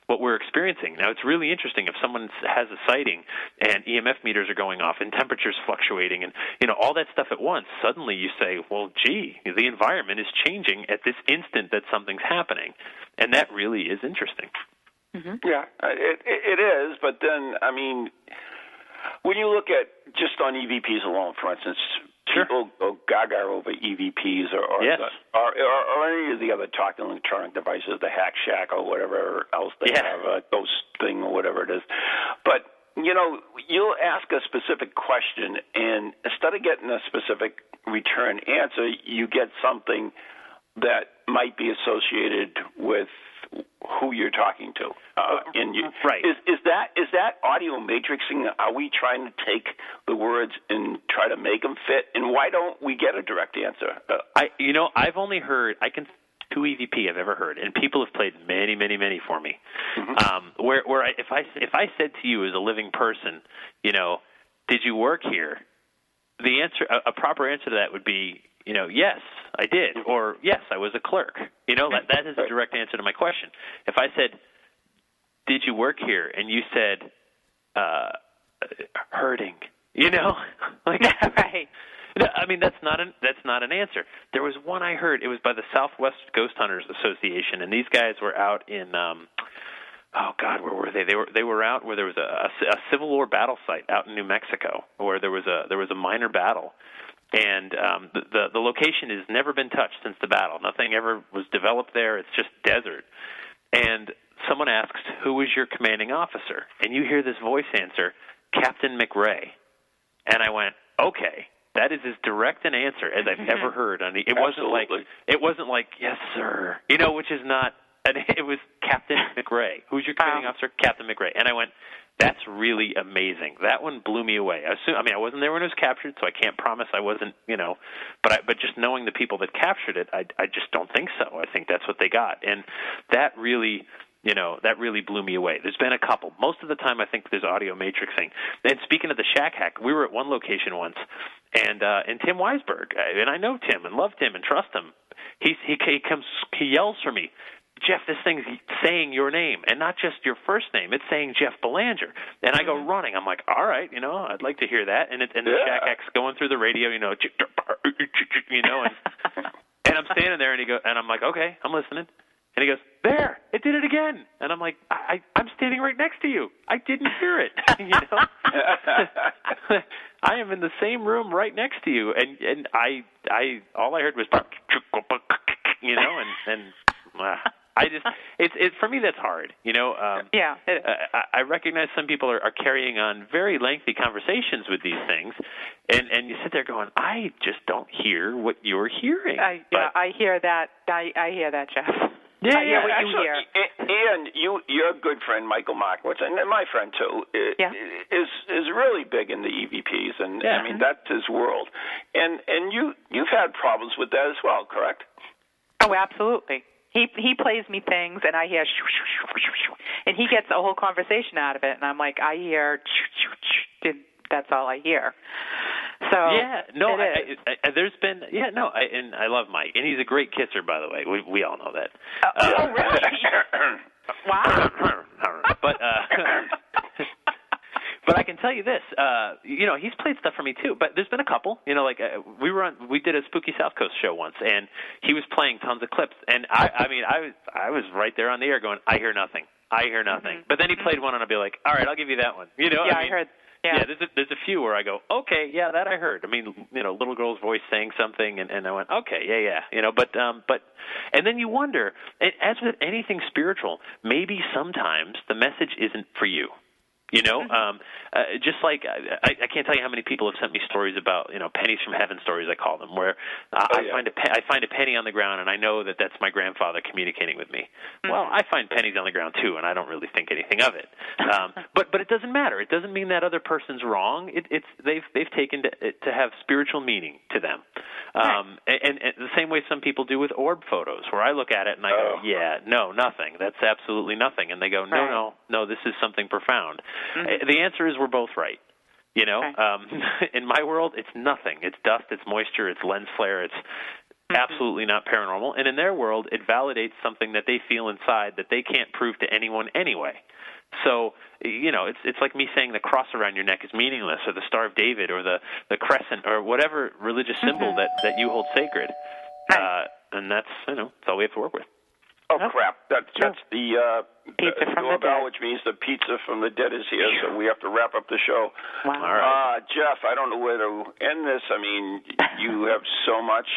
what we're experiencing. Now, it's really interesting if someone has a sighting and EMF meters are going off and temperatures fluctuating and, you know, all that stuff at once, suddenly you say, well, gee, the environment is changing at this instant that something's happening. And that really is interesting. Mm-hmm. Yeah, it is. But then, I mean, when you look at just on EVPs alone, for instance, people go gaga over EVPs or any of the other talking electronic devices, the Hack Shack or whatever else they have, a ghost thing or whatever it is. But, you know, you'll ask a specific question, and instead of getting a specific return answer, you get something that might be associated with who you're talking to. Right. Is that audio matrixing? Are we trying to take the words and try to make them fit? And why don't we get a direct answer? I've only heard two EVP I've ever heard, and people have played many, many, many for me. Mm-hmm. If I said to you as a living person, did you work here? The answer, a proper answer to that would be, yes, I did, or yes, I was a clerk. That is a direct answer to my question. If I said, did you work here? And you said, hurting, right. I mean, that's not an answer. There was one I heard. It was by the Southwest Ghost Hunters Association, and these guys were out in where were they? They were out where there was a Civil War battle site out in New Mexico, where there was a minor battle, and the location has never been touched since the battle. Nothing ever was developed there. It's just desert. And someone asks, "Who was your commanding officer?" And you hear this voice answer, "Captain McRae." And I went, "Okay." That is as direct an answer as I've ever heard. I mean, it wasn't like yes, sir. Which is not. It was Captain McRae. Who's your commanding officer? Captain McRae. And I went, that's really amazing. That one blew me away. I wasn't there when it was captured, so I can't promise I wasn't. But just knowing the people that captured it, I just don't think so. I think that's what they got, and that really. That really blew me away. There's been a couple. Most of the time, I think there's audio matrixing. And speaking of the shack hack, we were at one location once, and Tim Weisberg, and I know Tim and love Tim and trust him. He yells for me, Jeff, this thing's saying your name, and not just your first name. It's saying Jeff Belanger. And I go running. I'm like, all right, I'd like to hear that. And the shack hack's going through the radio, and I'm standing there, and he goes, and I'm like, okay, I'm listening. And he goes, there, it did it again. And I'm like, I'm standing right next to you. I didn't hear it. I am in the same room right next to you. And I all I heard was, it's for me, that's hard, Yeah. I recognize some people are carrying on very lengthy conversations with these things, and you sit there going, I just don't hear what you're hearing. I hear that. I hear that, Jeff. Yeah, what actually, you hear. And your good friend Michael Markowitz, and my friend too, is really big in the EVPs, and I mean that's his world. And you've had problems with that as well, correct? Oh, absolutely. He plays me things, and I hear shoo, shoo, shoo, shoo, shoo, and he gets a whole conversation out of it, and I'm like, I hear shoo, shoo, shoo, that's all I hear. So and I love Mike, and he's a great kisser, by the way. We all know that. Oh, really? Wow. But I can tell you this, he's played stuff for me too. But there's been a couple, we did a Spooky South Coast show once, and he was playing tons of clips, and I was right there on the air going, I hear nothing. Mm-hmm. But then he played one, and I'll be like, all right, I'll give you that one. I heard. Yeah, there's a few where I go, okay, yeah, that I heard. I mean, little girl's voice saying something, and I went, okay, yeah, but and then you wonder, as with anything spiritual, maybe sometimes the message isn't for you. Just like I can't tell you how many people have sent me stories about pennies from heaven stories, I call them, where I find a penny on the ground, and I know that that's my grandfather communicating with me. Mm-hmm. Well, I find pennies on the ground too, and I don't really think anything of it. But it doesn't matter. It doesn't mean that other person's wrong. They've taken to have spiritual meaning to them. And the same way some people do with orb photos, where I look at it and I go, nothing. That's absolutely nothing. And they go, no, this is something profound. Mm-hmm. The answer is we're both right. In my world, it's nothing. It's dust, it's moisture, it's lens flare, it's absolutely not paranormal. And in their world, it validates something that they feel inside that they can't prove to anyone anyway. So, it's like me saying the cross around your neck is meaningless, or the Star of David, or the crescent, or whatever religious symbol that you hold sacred. And that's, it's all we have to work with. Oh, crap. That's the pizza from the dead, which means the pizza from the dead is here, so we have to wrap up the show. Wow. All right. Jeff, I don't know where to end this. I mean, you have so much,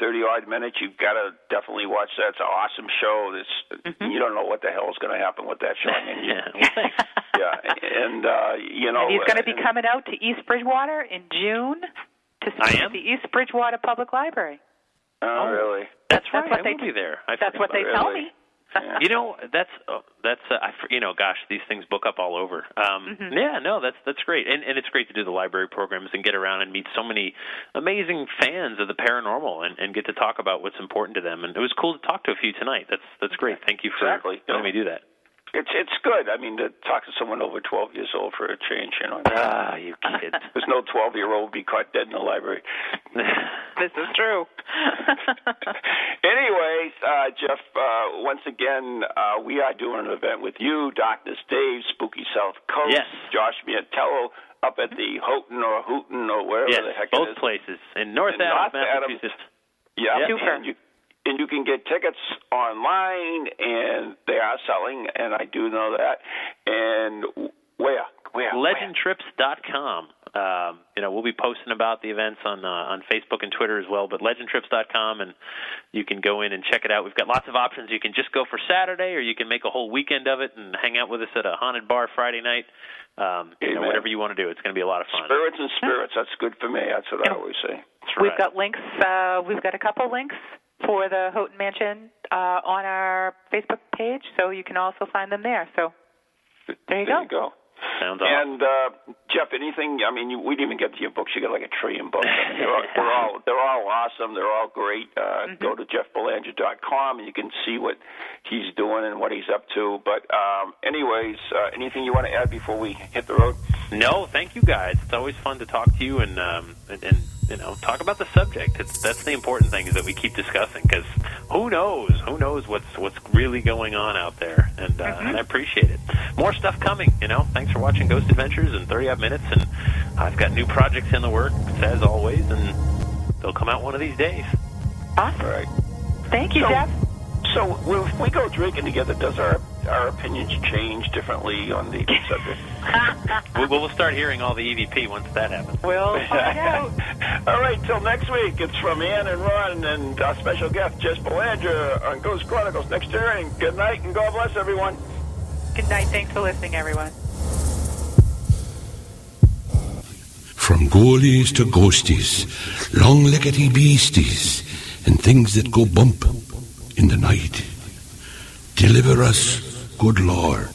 30-odd minutes. You've got to definitely watch that. It's an awesome show. You don't know what the hell is going to happen with that show. I mean, And he's going to be coming out to East Bridgewater in June to speak at the East Bridgewater Public Library. Oh, really? That's right. What they will be there. That's what they tell me. Yeah. You know, gosh, these things book up all over. Yeah, no, that's great. And it's great to do the library programs and get around and meet so many amazing fans of the paranormal and get to talk about what's important to them. And it was cool to talk to a few tonight. That's great. Thank you for letting me do that. It's good. I mean, to talk to someone over 12 years old for a change, you know. Ah, you kid. There's no 12-year-old be caught dead in the library. This is true. Anyways, Jeff, once again, we are doing an event with you, Darkness Dave, Spooky South Coast, yes. Josh Mantello, up at the Houghton or wherever the heck it is. Yes, both places. In North Adams, Massachusetts. Yeah, super. And you can get tickets online, and they are selling, and I do know that. And where? Legendtrips.com. We'll be posting about the events on Facebook and Twitter as well, but legendtrips.com, and you can go in and check it out. We've got lots of options. You can just go for Saturday, or you can make a whole weekend of it and hang out with us at a haunted bar Friday night. Whatever you want to do, it's going to be a lot of fun. Spirits. That's good for me. That's what I always say. That's right. We've got links. We've got a couple links for the Houghton Mansion on our Facebook page, so you can also find them there. So there you go. Sounds awesome. And Jeff, anything? I mean, we didn't even get to your books. You got like a trillion books. I mean, they're all awesome. They're all great. Go to jeffbelanger.com and you can see what he's doing and what he's up to. But anything you want to add before we hit the road? No, thank you guys. It's always fun to talk to you and talk about the subject. That's the important thing is that we keep discussing because who knows what's really going on out there. And, and I appreciate it. More stuff coming, Thanks for watching Ghost Adventures and 30 Odd Minutes. And I've got new projects in the works, as always, and they'll come out one of these days. Awesome. All right. Thank you, Jeff. So if we go drinking together, does our opinions change differently on the subject? We'll start hearing all the EVP once that happens. We'll find out. All right, till next week, it's from Ann and Ron and our special guest, Jeff Belanger, on Ghost Chronicles next year. And good night, and God bless everyone. Good night. Thanks for listening, everyone. From ghoulies to ghosties, long-leggedy beasties, and things that go bump in the night. Deliver us, good Lord.